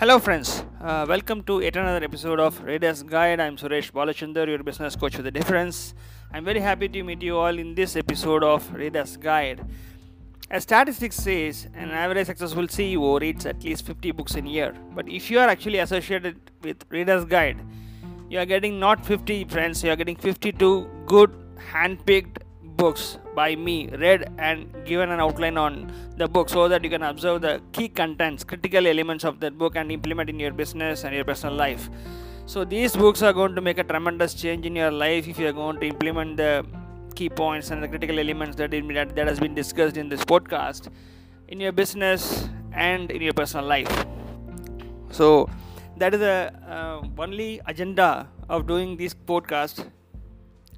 Hello friends, welcome to yet another episode of Reader's Guide. I'm Suresh Balachandar, your business coach with a difference. I'm very happy to meet you all in this episode of Reader's Guide. As statistics says, an average successful CEO reads at least 50 books in a year. But if you are actually associated with Reader's Guide, you are getting not 50 friends, you are getting 52 good hand-picked books by me, read and given an outline on the book so that you can observe the key contents, critical elements of that book and implement in your business and your personal life. So these books are going to make a tremendous change in your life if you are going to implement the key points and the critical elements that has been discussed in this podcast in your business and in your personal life. So that is the only agenda of doing this podcast,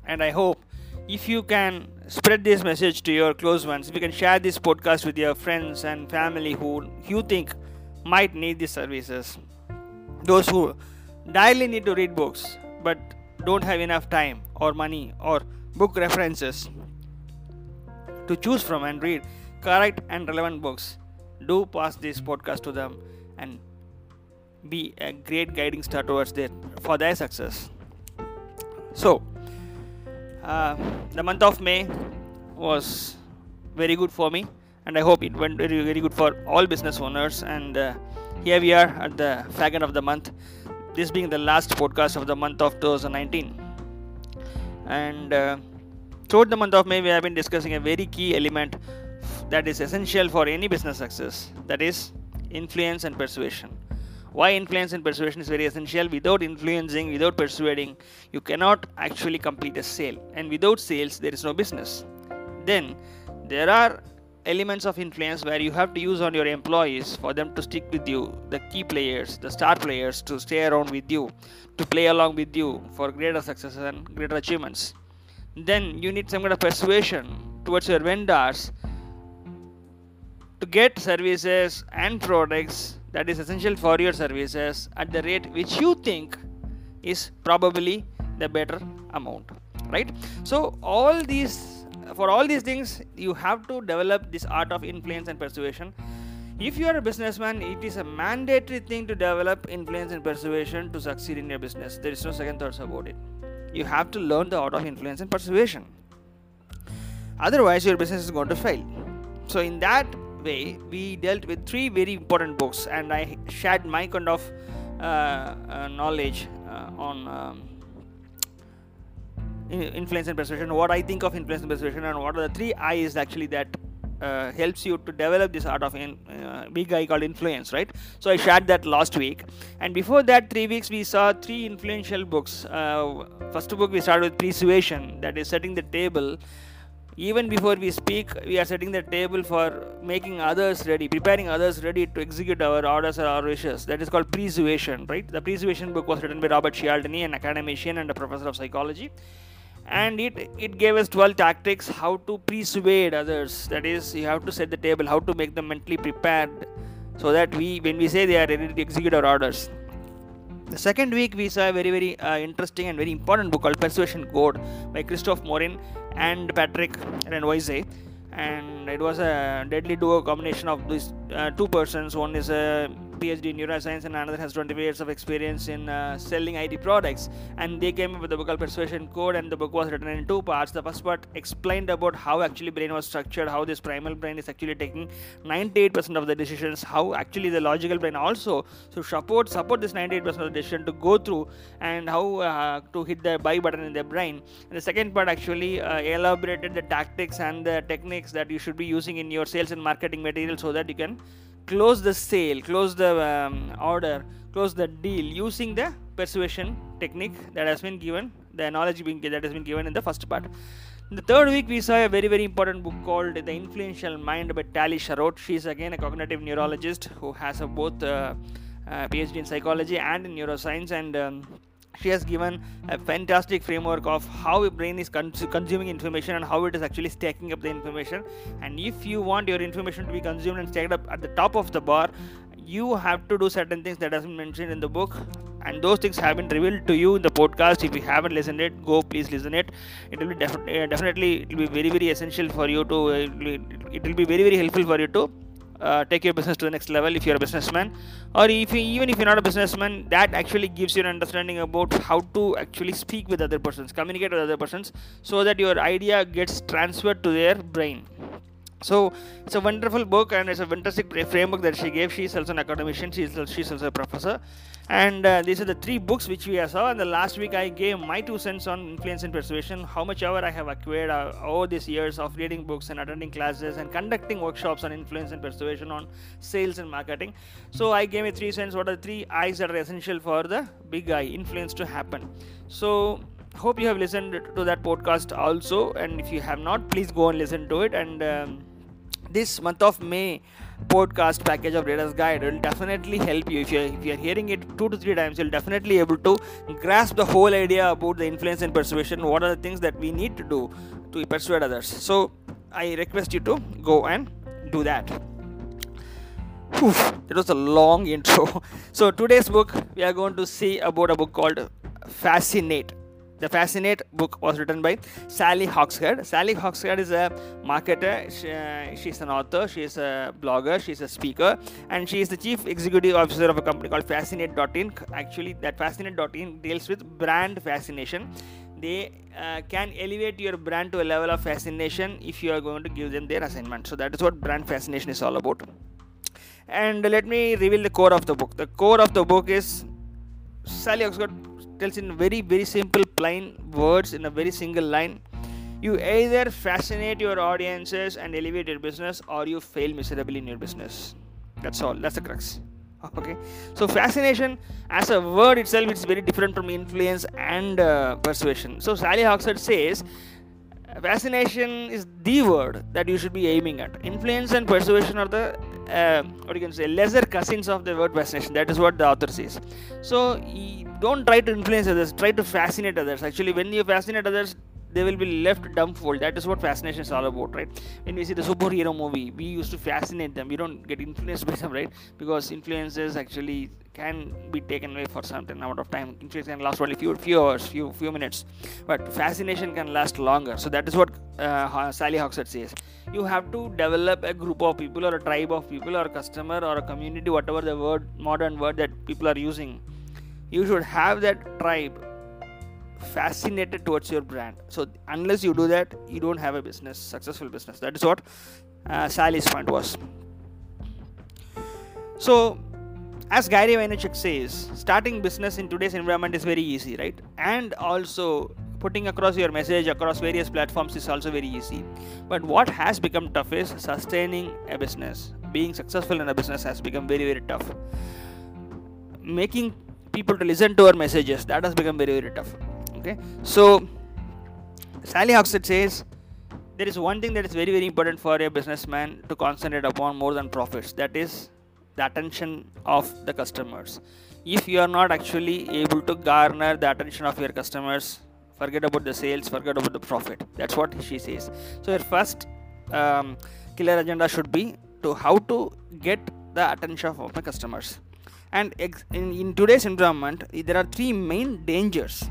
and I hope if you can spread this message to your close ones, if you can share this podcast with your friends and family who you think might need these services. Those who directly need to read books but don't have enough time or money or book references to choose from and read correct and relevant books, do pass this podcast to them and be a great guiding star towards for their success. So, the month of May was very good for me, and I hope it went very, very good for all business owners. And here we are at the fag end of the month, this being the last podcast of the month of 2019. And throughout the month of May, we have been discussing a very key element that is essential for any business success, that is influence and persuasion. Why influence and persuasion is very essential? Without influencing, without persuading, you cannot actually complete a sale. And without sales, there is no business. Then, there are elements of influence where you have to use on your employees for them to stick with you, the key players, the star players to stay around with you, to play along with you for greater successes and greater achievements. Then, you need some kind of persuasion towards your vendors to get services and products that is essential for your services at the rate which you think is probably the better amount, right? So for all these things you have to develop this art of influence and persuasion. If you are a businessman, it is a mandatory thing to develop influence and persuasion to succeed in your business. There is no second thoughts about it. You have to learn the art of influence and persuasion, otherwise your business is going to fail. So in that way, we dealt with three very important books, and I shared my kind of knowledge on influence and persuasion, what I think of influence and persuasion, and what are the three I's actually that helps you to develop this art of big I called influence, right? So I shared that last week, and before that 3 weeks we saw three influential books. First book we started with Pre-suasion, that is setting the table. Even before we speak, we are setting the table for making others ready, preparing others ready to execute our orders or our wishes. That is called Pre-suasion, right? The Pre-suasion book was written by Robert Cialdini, an academician and a professor of psychology. And it gave us 12 tactics how to persuade others. That is, you have to set the table, how to make them mentally prepared so that when we say they are ready to execute our orders. The second week we saw a very, very interesting and very important book called Persuasion Code by Christophe Morin and Patrick Renvoise, and it was a deadly duo combination of these two persons. One is a PhD in neuroscience and another has 25 years of experience in selling IT products, and they came up with the book called Persuasion Code. And the book was written in two parts. The first part explained about how actually brain was structured, how this primal brain is actually taking 98% of the decisions, how actually the logical brain also to support this 98% of the decision to go through, and how to hit the buy button in their brain. And the second part actually elaborated the tactics and the techniques that you should be using in your sales and marketing material so that you can close the sale, close the order, close the deal using the persuasion technique that has been given, the knowledge that has been given in the first part. In the third week, we saw a very, very important book called The Influential Mind by Tali Sharot. She is again a cognitive neurologist who has both a PhD in psychology and in neuroscience, and she has given a fantastic framework of how your brain is consuming information and how it is actually stacking up the information. And if you want your information to be consumed and stacked up at the top of the bar, you have to do certain things that has been mentioned in the book, and those things have been revealed to you in the podcast. If you haven't listened it, go please listen it. It will be definitely it will be very, very essential for you to it will be very, very helpful for you to take your business to the next level if you're a businessman, or even if you're not a businessman, that actually gives you an understanding about how to actually speak with other persons, communicate with other persons, so that your idea gets transferred to their brain. So it's a wonderful book, and it's a fantastic framework that she gave. She's also an academician, she's also a professor, and these are the three books which we saw. And the last week I gave my 2 cents on influence and persuasion, how much hour I have acquired all these years of reading books and attending classes and conducting workshops on influence and persuasion, on sales and marketing. So I gave it 3 cents. What are the 3 I's that are essential for the big I, influence, to happen? So hope you have listened to that podcast also, and if you have not, please go and listen to it. And this month of May podcast package of Reader's Guide will definitely help you. If you are hearing it 2 to 3 times, you'll definitely able to grasp the whole idea about the influence and persuasion, what are the things that we need to do to persuade others. So I request you to go and do that. It was a long intro. So today's book, we are going to see about a book called Fascinate. The Fascinate book was written by Sally Hogshead. Sally Hogshead is a marketer, she's an author, she's a blogger, she's a speaker, and she is the chief executive officer of a company called Fascinate.in. Actually, that Fascinate.in deals with brand fascination. They can elevate your brand to a level of fascination if you are going to give them their assignment. So that is what brand fascination is all about. And let me reveal the core of the book. The core of the book is Sally Hogshead tells in very, very simple, plain words, in a very single line: you either fascinate your audiences and elevate your business, or you fail miserably in your business. That's all. That's the crux. Okay. So fascination as a word itself, it's very different from influence and persuasion. So Sally Hogshead says fascination is the word that you should be aiming at. Influence and persuasion are the lesser cousins of the word fascination. That is what the author says. So don't try to influence others, try to fascinate others. Actually, when you fascinate others, they will be left dumbfold. That is what fascination is all about, right? When we see the superhero movie, we used to fascinate them. We don't get influenced by them, right? Because influences actually can be taken away for some amount of time. Influence can last only few hours, few minutes, but fascination can last longer. So that is what Sally Hogshead says. You have to develop a group of people, or a tribe of people, or a customer, or a community, whatever the word, modern word that people are using. You should have that tribe fascinated towards your brand. So unless you do that, you don't have a business, successful business. That is what Sally's point was. So as Gary Vaynerchuk says, starting business in today's environment is very easy, right? And also putting across your message across various platforms is also very easy. But what has become tough is sustaining a business. Being successful in a business has become very, very tough. Making people to listen to our messages, that has become very, very tough. Okay, so Sally Hogshead says there is one thing that is very, very important for a businessman to concentrate upon more than profits. That is the attention of the customers. If you are not actually able to garner the attention of your customers, forget about the sales, forget about the profit. That's what she says. So her first killer agenda should be to how to get the attention of my customers. And in today's environment, there are 3 main dangers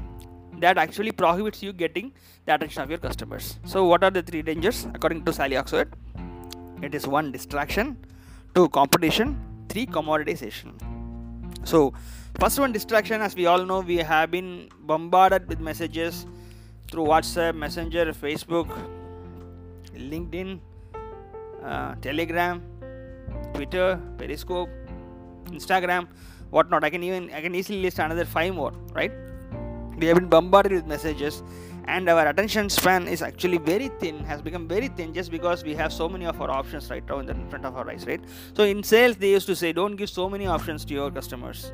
that actually prohibits you getting the attention of your customers. So what are the 3 dangers according to Sally Hogshead? It is 1, distraction, 2, competition, 3, commoditization. So first one, distraction. As we all know, we have been bombarded with messages through WhatsApp, Messenger, Facebook, LinkedIn, Telegram, Twitter, Periscope, Instagram, whatnot. I can easily list another 5 more, right? We have been bombarded with messages, and our attention span is actually very thin, has become very thin, just because we have so many of our options right now in front of our eyes, right? So in sales, they used to say, don't give so many options to your customers.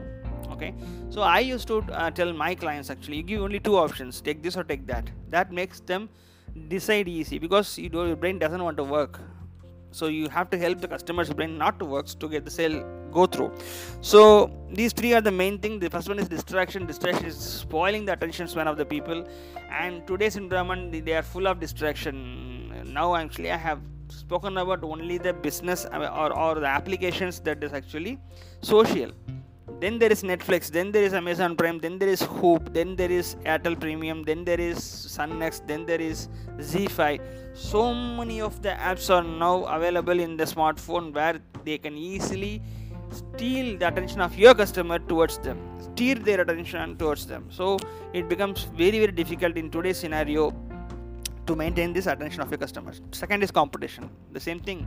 Okay, so I used to tell my clients, actually, you give only 2 options, take this or take that. That makes them decide easy, because your brain doesn't want to work. So you have to help the customer's brain not to work to get the sale go through. So these 3 are the main thing. The first one is distraction. Distraction is spoiling the attention span of the people, and today's environment, they are full of distraction. Now actually I have spoken about only the business or the applications that is actually social. Then there is Netflix, then there is Amazon Prime, then there is Hoop, then there is Airtel Premium, then there is Sunnext, then there is ZEE5. So many of the apps are now available in the smartphone where they can easily steal the attention of your customer towards them, steer their attention towards them. So it becomes very, very difficult in today's scenario to maintain this attention of your customers. Second is competition. The same thing.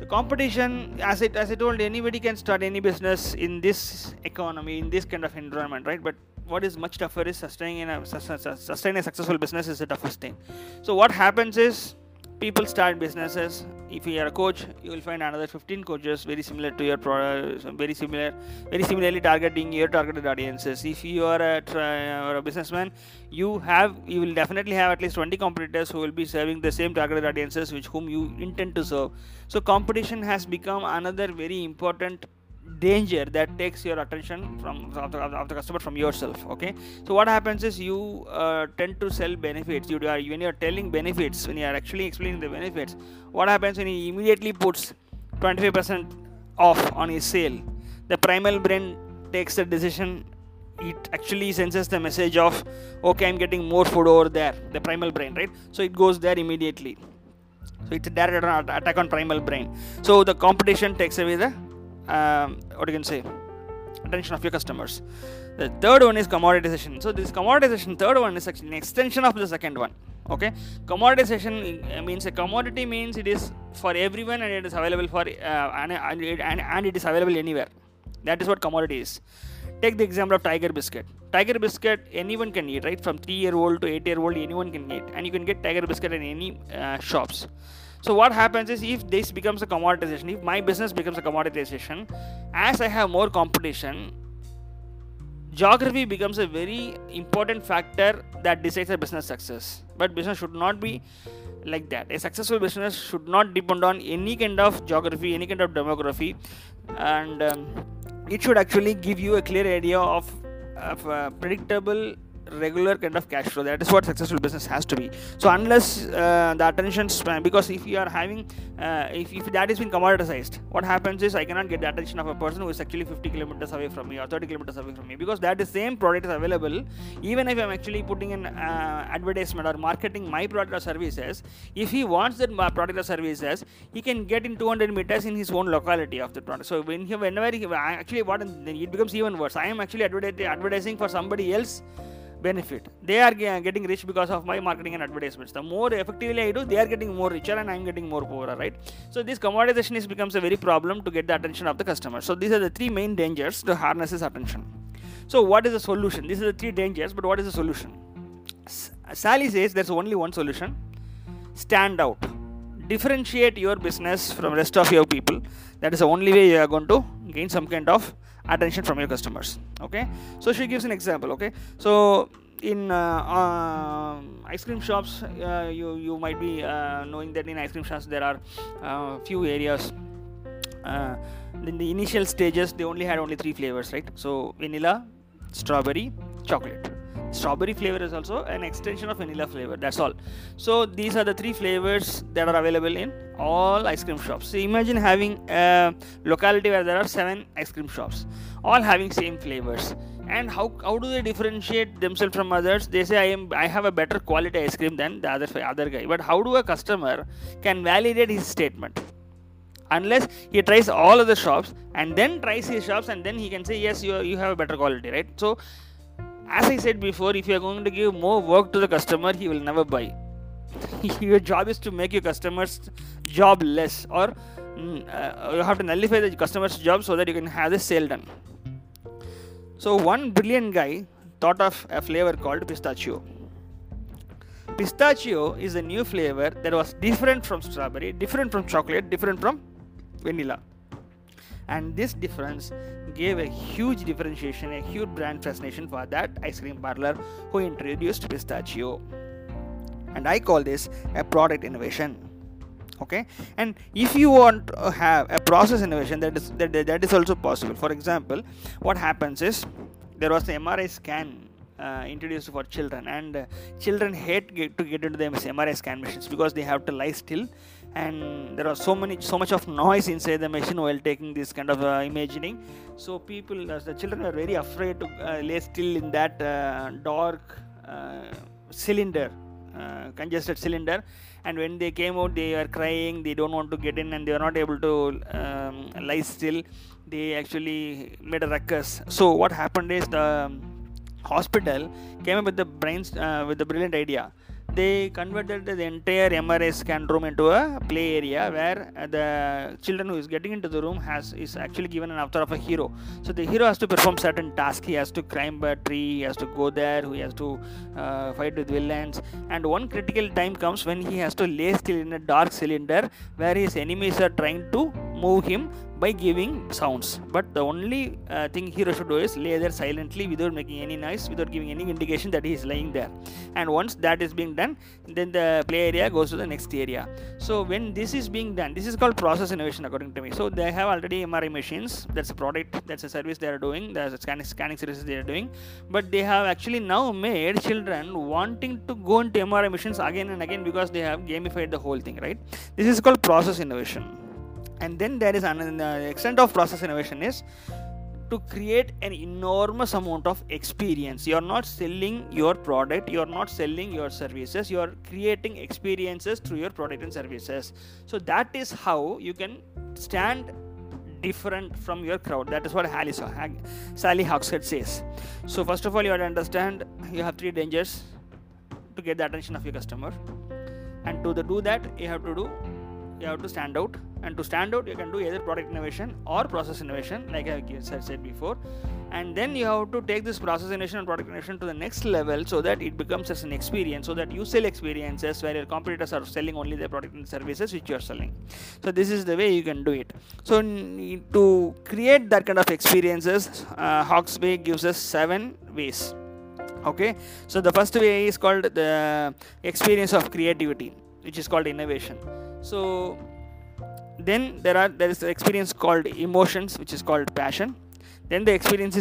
The competition, as I told, anybody can start any business in this economy, in this kind of environment, right? But what is much tougher is sustaining a successful business is the toughest thing. So what happens is people start businesses. If you are a coach, you will find another 15 coaches very similar to your product, very similarly targeting your targeted audiences. If you are a businessman, you will definitely have at least 20 competitors who will be serving the same targeted audiences which whom you intend to serve. So competition has become another very important danger that takes your attention of the customer from yourself. Okay, so what happens is you tend to sell benefits. When you are telling benefits, when you are actually explaining the benefits, what happens when he immediately puts 25% off on his sale? The primal brain takes the decision. It actually senses the message of, okay, I'm getting more food over there. The primal brain, right? So it goes there immediately. So it's a direct attack on primal brain. So the competition takes away the attention of your customers. The third one is commoditization. So this commoditization, third one, is actually an extension of the second one. Okay, commoditization means a commodity means it is for everyone and it is available for and it is available anywhere. That is what commodity is. Take the example of Tiger Biscuit. Tiger Biscuit, anyone can eat, right? From 3-year-old to 8-year-old, anyone can eat, and you can get Tiger Biscuit in any shops. So what happens is, if this becomes a commoditization, if my business becomes a commoditization, as I have more competition, geography becomes a very important factor that decides a business success. But business should not be like that. A successful business should not depend on any kind of geography, any kind of demography, and it should actually give you a clear idea of predictable, regular kind of cash flow. That is what successful business has to be. So unless the attention span, because if you are having if that has been commoditized, what happens is I cannot get the attention of a person who is actually 50 kilometers away from me or 30 kilometers away from me, because that same product is available. Even if I'm actually putting an advertisement or marketing my product or services, if he wants that product or services, he can get in 200 meters in his own locality of the product. So then it becomes even worse. I am actually advertising for somebody else benefit. They are getting rich because of my marketing and advertisements. The more effectively I do, they are getting more richer and I am getting more poorer, right? So this commoditization becomes a very problem to get the attention of the customer. So these are the three main dangers to harness his attention. So what is the solution? These are the three dangers, but what is the solution? Sally says there's only one solution. Stand out. Differentiate your business from the rest of your people. That is the only way you are going to gain some kind of attention from your customers. Okay, so she gives an example. Okay, so in ice cream shops, you might be knowing that in ice cream shops there are few areas. In the initial stages, they had only three flavors, right? So vanilla, strawberry, chocolate. Strawberry flavor is also an extension of vanilla flavor, that's all. So these are the three flavors that are available in all ice cream shops. So imagine having a locality where there are 7 ice cream shops, all having same flavors. And how do they differentiate themselves from others? They say I have a better quality ice cream than the other guy. But how do a customer can validate his statement? Unless he tries all of the shops and then tries his shops and then he can say, yes, you have a better quality, right? So as I said before, if you are going to give more work to the customer, he will never buy. Your job is to make your customer's job less, or you have to nullify the customer's job so that you can have the sale done. So one brilliant guy thought of a flavor called pistachio. Pistachio is a new flavor that was different from strawberry, different from chocolate, different from vanilla. And this difference gave a huge differentiation, a huge brand fascination for that ice cream parlor who introduced pistachio. And I call this a product innovation. Okay, and if you want to have a process innovation, that is also possible. For example, what happens is there was the MRI scan introduced for children, and children hate to get into the MRI scan machines because they have to lie still and there was so much of noise inside the machine while taking this kind of imagining. So people, the children were very afraid to lay still in that dark cylinder, congested cylinder, and when they came out they were crying, they don't want to get in, and they were not able to lie still. They actually made a ruckus. So what happened is the hospital came up with the brilliant idea. They converted the entire MRI scan room into a play area where the children who is getting into the room is actually given an avatar of a hero. So the hero has to perform certain tasks. He has to climb a tree, he has to go there, he has to fight with villains. And one critical time comes when he has to lay still in a dark cylinder where his enemies are trying to move him by giving sounds. But the only thing hero should do is lay there silently without making any noise, without giving any indication that he is lying there. And once that is being done, then the play area goes to the next area. So when this is being done, this is called process innovation according to me. So they have already MRI machines, that's a product, that's a service they are doing, that's a scanning services they are doing. But they have actually now made children wanting to go into MRI machines again and again because they have gamified the whole thing, right? This is called process innovation. And then there is another extent of process innovation is to create an enormous amount of experience. You are not selling your product, you are not selling your services, you are creating experiences through your product and services. So that is how you can stand different from your crowd. That is what Sally Hogshead says. So first of all, you have to understand you have three dangers to get the attention of your customer. And to do that, you have to stand out. And to stand out, you can do either product innovation or process innovation, like I said before. And then you have to take this process innovation and product innovation to the next level so that it becomes as an experience, so that you sell experiences where your competitors are selling only their product and services which you are selling. So this is the way you can do it. So to create that kind of experiences, Hogshead gives us 7 ways. Okay, so the first way is called the experience of creativity, which is called innovation. So then there is the experience called emotions, which is called passion. Then the experience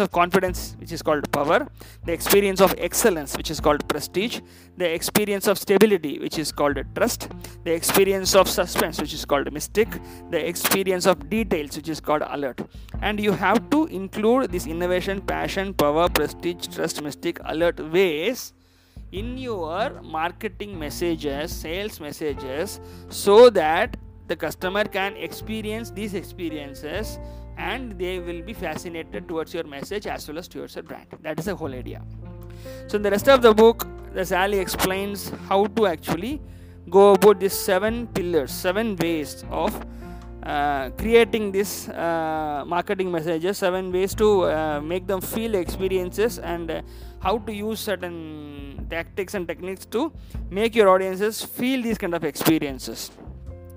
of confidence, which is called power. The experience of excellence, which is called prestige. The experience of stability, which is called trust. The experience of suspense, which is called mystic. The experience of details, which is called alert. And you have to include this innovation, passion, power, prestige, trust, mystic, alert ways in your marketing messages, sales messages, so that the customer can experience these experiences and they will be fascinated towards your message as well as towards your brand. That is the whole idea. So in the rest of the book, Sally explains how to actually go about these 7 pillars, 7 ways of creating these marketing messages, 7 ways to make them feel experiences, and how to use certain tactics and techniques to make your audiences feel these kind of experiences.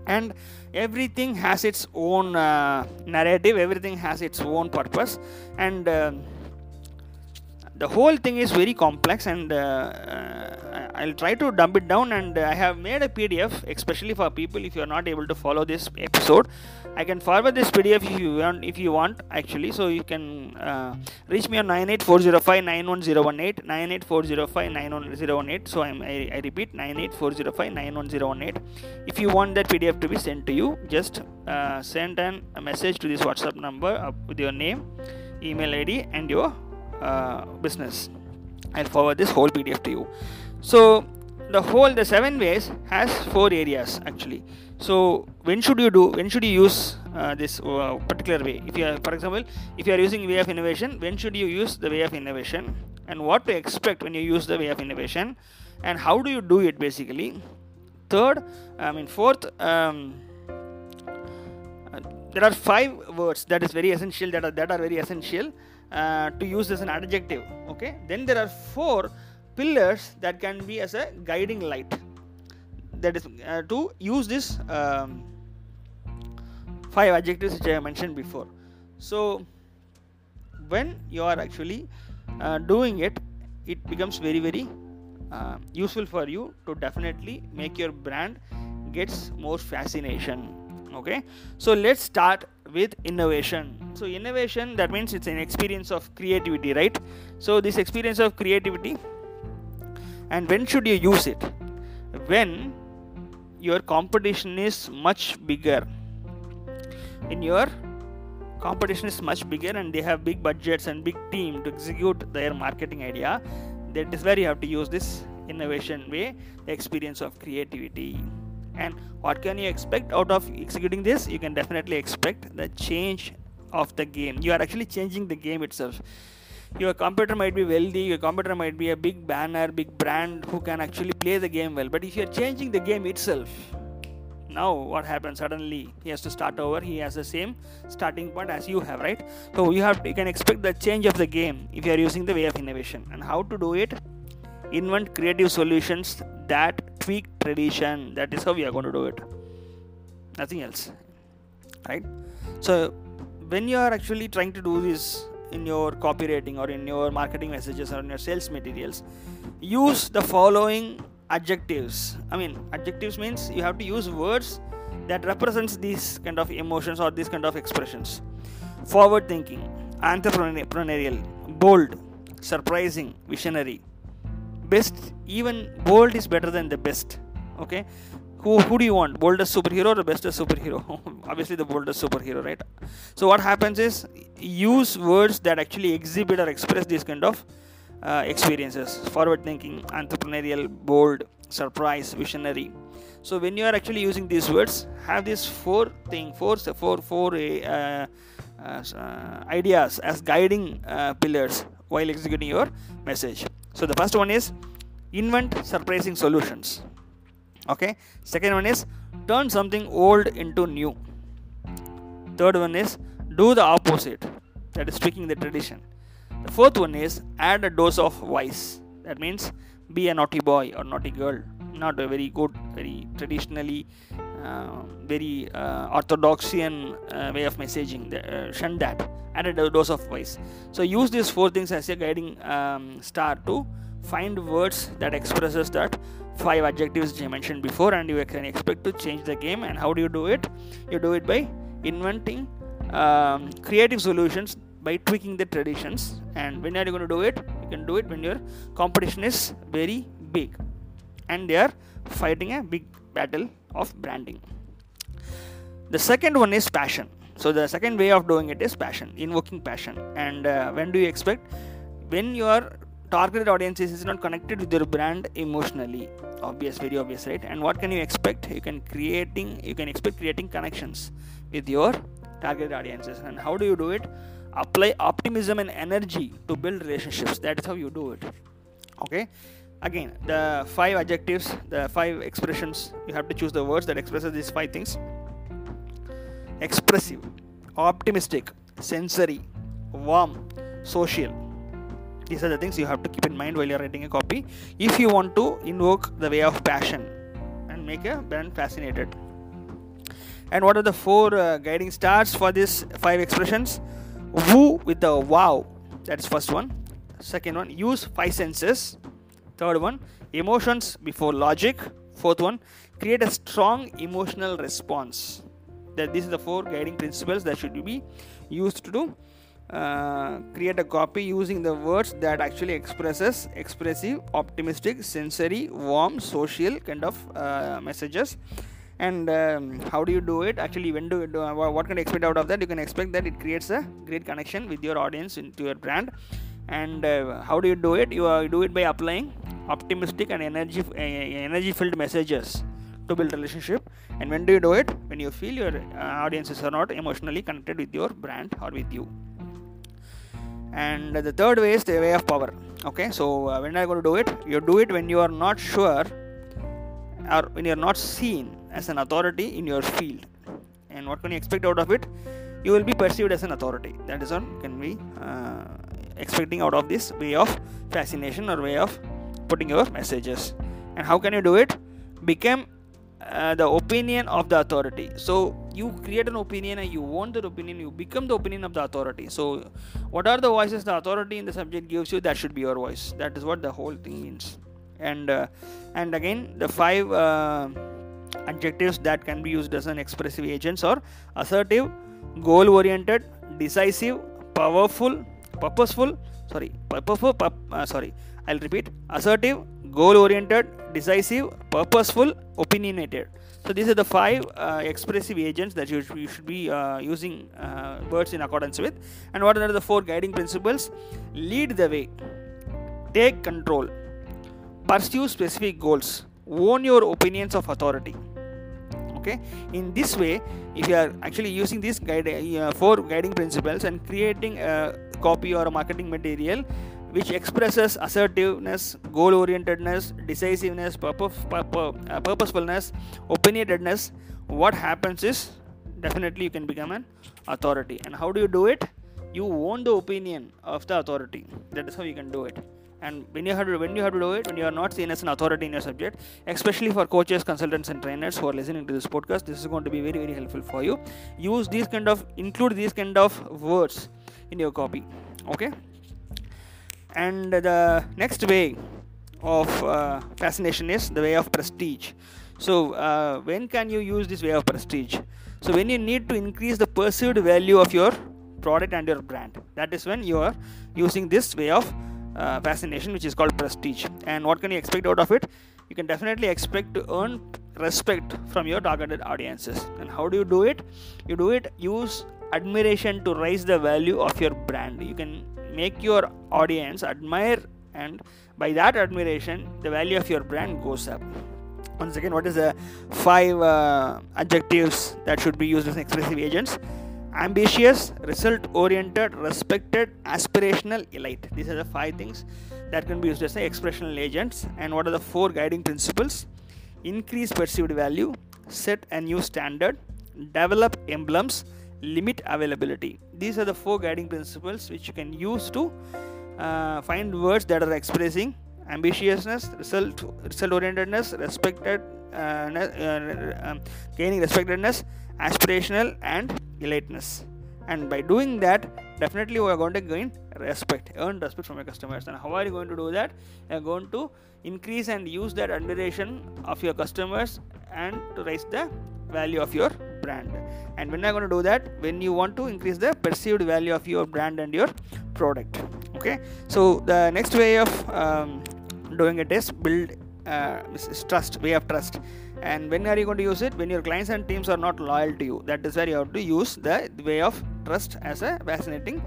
And everything has its own narrative, everything has its own purpose, and the whole thing is very complex, and I'll try to dump it down, and I have made a PDF especially for people. If you are not able to follow this episode, I can forward this PDF if you want actually. So you can reach me on 98405 91018, 98405 91018. So I repeat, 98405 91018. If you want that PDF to be sent to you, just send a message to this WhatsApp number with your name, email ID, and your business. I'll forward this whole PDF to you. So the 7 ways has 4 areas actually. So when should you use this particular way? If you are, for example, if you are using way of innovation, when should you use the way of innovation, and what to expect when you use the way of innovation, and how do you do it basically. Fourth, there are 5 words that are very essential to use as an adjective. Okay, then there are 4 pillars that can be as a guiding light, that is to use this 5 adjectives which I mentioned before. So when you are actually doing it, it becomes very, very useful for you to definitely make your brand gets more fascination. Okay, so let's start with innovation. So innovation, that means it's an experience of creativity, right? So this experience of creativity, and when should you use it? When your competition is much bigger. In your competition is much bigger and they have big budgets and big team to execute their marketing idea. That is where you have to use this innovation way, the experience of creativity. And what can you expect out of executing this? You can definitely expect the change of the game. You are actually changing the game itself. Your competitor might be wealthy, your competitor might be a big banner, big brand who can actually play the game well. But if you are changing the game itself, now what happens? Suddenly he has to start over. He has the same starting point as you have, right? So you can expect the change of the game if you are using the way of innovation. And how to do it? Invent creative solutions that tweak tradition. That is how we are going to do it. Nothing else, right? So when you are actually trying to do this in your copywriting or in your marketing messages or in your sales materials, use the following adjectives. I mean, adjectives means you have to use words that represents these kind of emotions or these kind of expressions. Forward thinking, entrepreneurial, bold, surprising, visionary. Best, even bold is better than the best. Okay, who do you want, boldest superhero or bestest superhero? Obviously the boldest superhero, right? So what happens is, use words that actually exhibit or express these kind of experiences. Forward thinking, entrepreneurial, bold, surprise, visionary. So when you are actually using these words, have these four ideas as guiding pillars while executing your message. So the first one is invent surprising solutions. Okay. Second one is turn something old into new. Third one is do the opposite, that is tweaking the tradition. The fourth one is add a dose of vice. That means be a naughty boy or naughty girl, not a very good, very traditionally, very orthodoxian way of messaging. Shun that. Add a dose of vice. So use these four things as a guiding star to find words that expresses that five adjectives I mentioned before, and you can expect to change the game. And how do you do it? You do it by inventing creative solutions by tweaking the traditions. And when are you going to do it? You can do it when your competition is very big and they are fighting a big battle of branding. The second one is passion. So the second way of doing it is passion, invoking passion. And when do you expect? When your targeted audience is not connected with your brand emotionally. Obvious, very obvious, right? And what can you expect? You can expect creating connections with your targeted audiences. And how do you do it? Apply optimism and energy to build relationships. That is how you do it. Okay. Again, the five adjectives, the five expressions, you have to choose the words that expresses these five things. Expressive, optimistic, sensory, warm, social. These are the things you have to keep in mind while you are writing a copy if you want to invoke the way of passion and make a brand fascinated. And what are the four guiding stars for these five expressions? Woo with the wow. That's first one. Second one, use five senses. Third one, emotions before logic. Fourth one, create a strong emotional response. That these are the four guiding principles that should be used to do create a copy using the words that actually expresses expressive, optimistic, sensory, warm, social kind of messages. And how do you do it? Actually, when do you do? What can you expect out of that? You can expect that it creates a great connection with your audience into your brand. And how do you do it? You do it by applying optimistic and energy-filled messages to build relationship. And when do you do it? When you feel your audiences are not emotionally connected with your brand or with you. And the third way is the way of power. Okay, so when are you going to do it? You do it when you are not sure or when you are not seen as an authority in your field. And what can you expect out of it? You will be perceived as an authority. That is what can be expecting out of this way of fascination or way of putting your messages. And how can you do it? Become the opinion of the authority. So you create an opinion and you want that opinion, you become the opinion of the authority. So what are the voices the authority in the subject gives you? That should be your voice. That is what the whole thing means. And again, the five adjectives that can be used as an expressive agents are assertive, goal oriented, decisive, powerful, purposeful. Assertive, goal-oriented, decisive, purposeful, opinionated. So these are the five expressive agents that you should be using words in accordance with. And what are the four guiding principles? Lead the way, take control, pursue specific goals, own your opinions of authority. Okay, in this way, if you are actually using these four guiding principles and creating a copy or a marketing material which expresses assertiveness, goal-orientedness, decisiveness, purposefulness, opinionatedness, what happens is definitely you can become an authority. And how do you do it? You own the opinion of the authority. That is how you can do it. And when you have to do it, when you are not seen as an authority in your subject, especially for coaches, consultants and trainers who are listening to this podcast, this is going to be very, very helpful for you. Include these kind of words in your copy. Okay. And the next way of fascination is the way of prestige. So when can you use this way of prestige? So when you need to increase the perceived value of your product and your brand, that is when you are using this way of fascination, which is called prestige. And what can you expect out of it? You can definitely expect to earn respect from your targeted audiences. And how do you do it? You do it, use admiration to raise the value of your brand. You can make your audience admire, and by that admiration the value of your brand goes up. Once again, what is the five adjectives that should be used as expressive agents? Ambitious, result oriented, respected, aspirational, elite. These are the five things that can be used as expressional agents. And what are the four guiding principles? Increase perceived value, set a new standard, develop emblems, limit availability. These are the four guiding principles which you can use to find words that are expressing ambitiousness, result-orientedness, gaining respectedness, aspirational and eliteness. And by doing that, definitely we are going to gain respect, earn respect from your customers. And how are you going to do that? You are going to increase and use that admiration of your customers and to raise the value of your brand. And when you are going to do that? When you want to increase the perceived value of your brand and your product. Okay, so the next way of doing it is build trust, way of trust. And when are you going to use it? When your clients and teams are not loyal to you. That is where you have to use the way of trust as a fascinating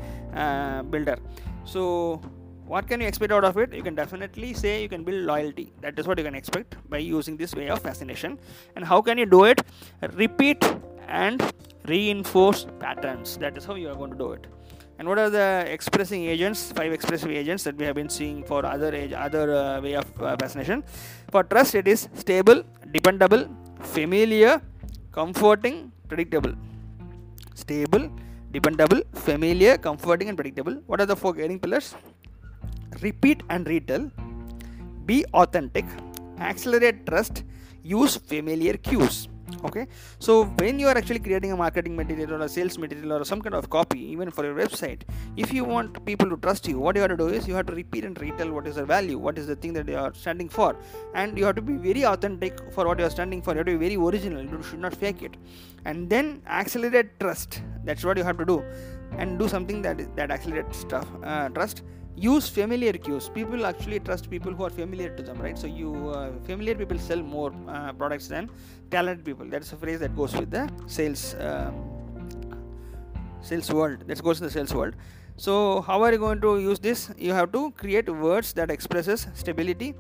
builder. So what can you expect out of it? You can definitely say you can build loyalty. That is what you can expect by using this way of fascination. And how can you do it? Repeat and reinforce patterns. That is how you are going to do it. And what are the expressing agents? Five expressive agents that we have been seeing for other way of fascination. For trust, it is stable, dependable, familiar, comforting, predictable. Stable, dependable, familiar, comforting, and predictable. What are the four guiding pillars? Repeat and retell, be authentic, accelerate trust, use familiar cues. Okay, so when you are actually creating a marketing material or a sales material or some kind of copy, even for your website, if you want people to trust you, what you have to do is you have to repeat and retell what is the value, what is the thing that you are standing for, and you have to be very authentic for what you are standing for. You have to be very original, you should not fake it. And then accelerate trust, that's what you have to do, and do something that accelerates trust. Use familiar cues. People actually trust people who are familiar to them, right? So you familiar people sell more products than talented people. That's a phrase that goes with the sales world. That goes in the sales world. So how are you going to use this? You have to create words that expresses stability,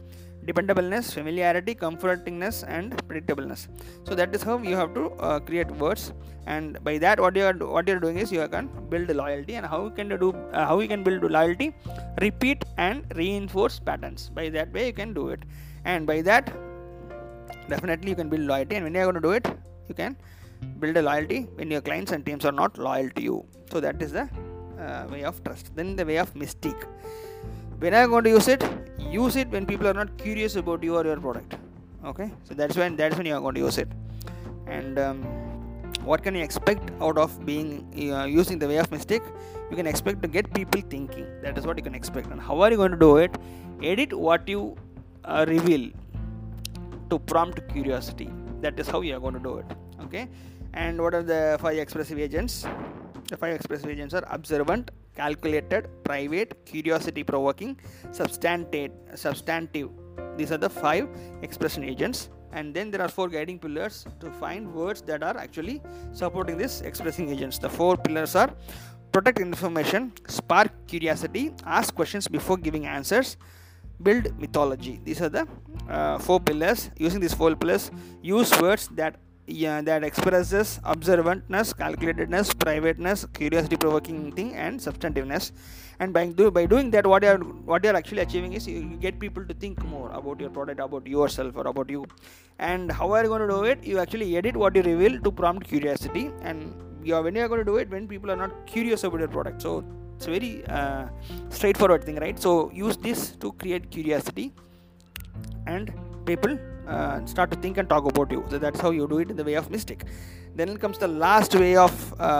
dependableness, familiarity, comfortingness and predictableness. So that is how you have to create words. And by that, what you are doing is you can build loyalty. And how you can build loyalty? Repeat and reinforce patterns. By that way you can do it, and by that definitely you can build loyalty. And when you are going to do it, you can build a loyalty when your clients and teams are not loyal to you. So that is the way of trust. Then the way of mystique. When are you going to use it? Use it when people are not curious about you or your product. Okay, so that's when you are going to use it. And what can you expect out of being using the way of mystique? You can expect to get people thinking. That is what you can expect. And how are you going to do it? Edit what you reveal to prompt curiosity. That is how you are going to do it. Okay, and what are the five expressive agents? The five expressive agents are observant, calculated, private, curiosity provoking, substantive, These are the 5 expression agents, and then there are 4 guiding pillars to find words that are actually supporting these expressing agents. The 4 pillars are protect information, spark curiosity, ask questions before giving answers, build mythology. These are the 4 pillars. Using these 4 pillars, use words that expresses observantness, calculatedness, privateness, curiosity-provoking thing, and substantiveness. And by doing that, what you are actually achieving is you get people to think more about your product, about yourself, or about you. And how are you going to do it? You actually edit what you reveal to prompt curiosity. And when you are going to do it, when people are not curious about your product. So it's a very straightforward thing, right? So use this to create curiosity, and people start to think and talk about you. So that's how you do it in the way of mystic. Then comes the last way of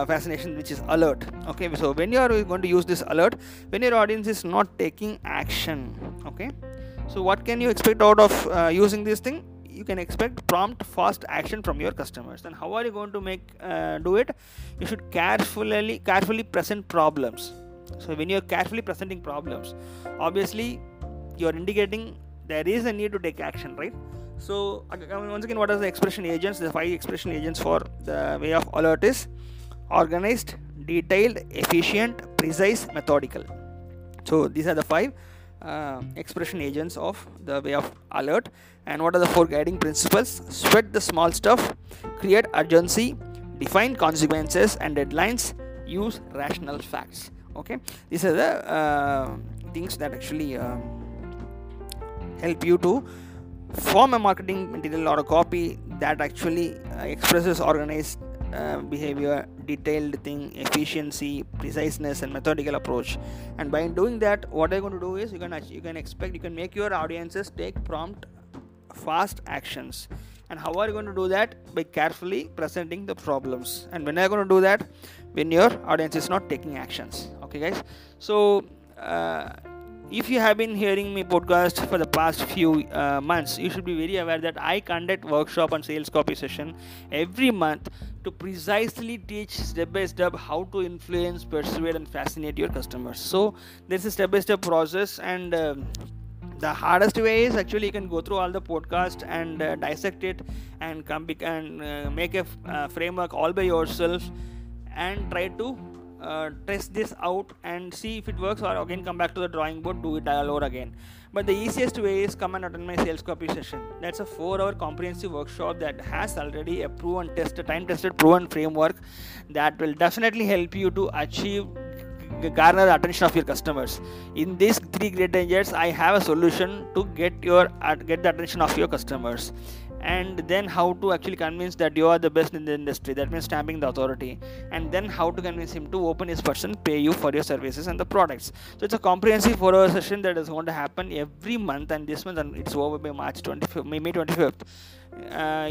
fascination, which is alert. Okay, so when you are going to use this alert, when your audience is not taking action. Okay, so what can you expect out of using this thing? You can expect prompt, fast action from your customers. Then how are you going to do it? You should carefully present problems. So when you are carefully presenting problems, obviously you are indicating there is a need to take action, right? So once again, what are the expression agents? The 5 expression agents for the way of alert is organized, detailed, efficient, precise, methodical. So these are the 5 expression agents of the way of alert. And what are the 4 guiding principles? Sweat the small stuff, create urgency, define consequences and deadlines, use rational facts. Okay, these are the things that actually help you to form a marketing material or a copy that actually expresses organized behavior, detailed thing, efficiency, preciseness and methodical approach. And by doing that, what you're going to do is you can make your audiences take prompt, fast actions. And how are you going to do that? By carefully presenting the problems. And when are you going to do that? When your audience is not taking actions. Okay guys, so if you have been hearing my podcast for the past few months, you should be very aware that I conduct workshop and sales copy session every month to precisely teach step by step how to influence, persuade and fascinate your customers. So there's a step by step process, and the hardest way is actually you can go through all the podcast and dissect it and make a framework all by yourself and try to test this out and see if it works, or again come back to the drawing board, do it all over again. But the easiest way is come and attend my sales copy session. That's a 4-hour comprehensive workshop that has already a proven time tested framework that will definitely help you to garner the attention of your customers. In these 3 great dangers, I have a solution to get the attention of your customers, and then how to actually convince that you are the best in the industry, that means stamping the authority, and then how to convince him to open his person, pay you for your services and the products. So it's a comprehensive 4-hour session that is going to happen every month, and this month it's over by May 25th.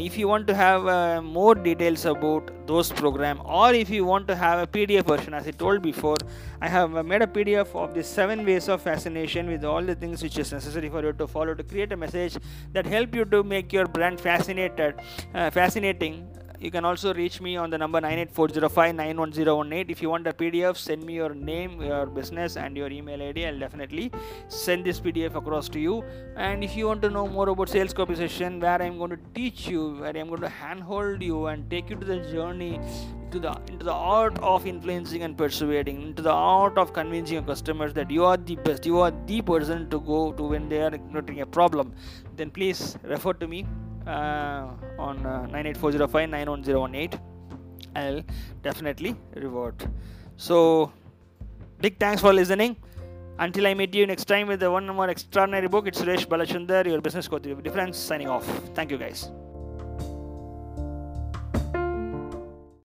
If you want to have more details about those program, or if you want to have a PDF version, as I told before, I have made a PDF of the 7 ways of fascination with all the things which is necessary for you to follow to create a message that help you to make your brand fascinating. You can also reach me on the number 98405-91018. If you want a PDF, send me your name, your business and your email ID. I'll definitely send this PDF across to you. And if you want to know more about sales copy session, where I'm going to teach you, where I'm going to handhold you and take you to the journey into the art of influencing and persuading, into the art of convincing your customers that you are the best, you are the person to go to when they are encountering a problem, then please refer to me on 98405-91018. I'll definitely revert. So big thanks for listening. Until I meet you next time with the one more extraordinary book, it's Suresh Balachandar, your business coach with difference, signing off. Thank you guys.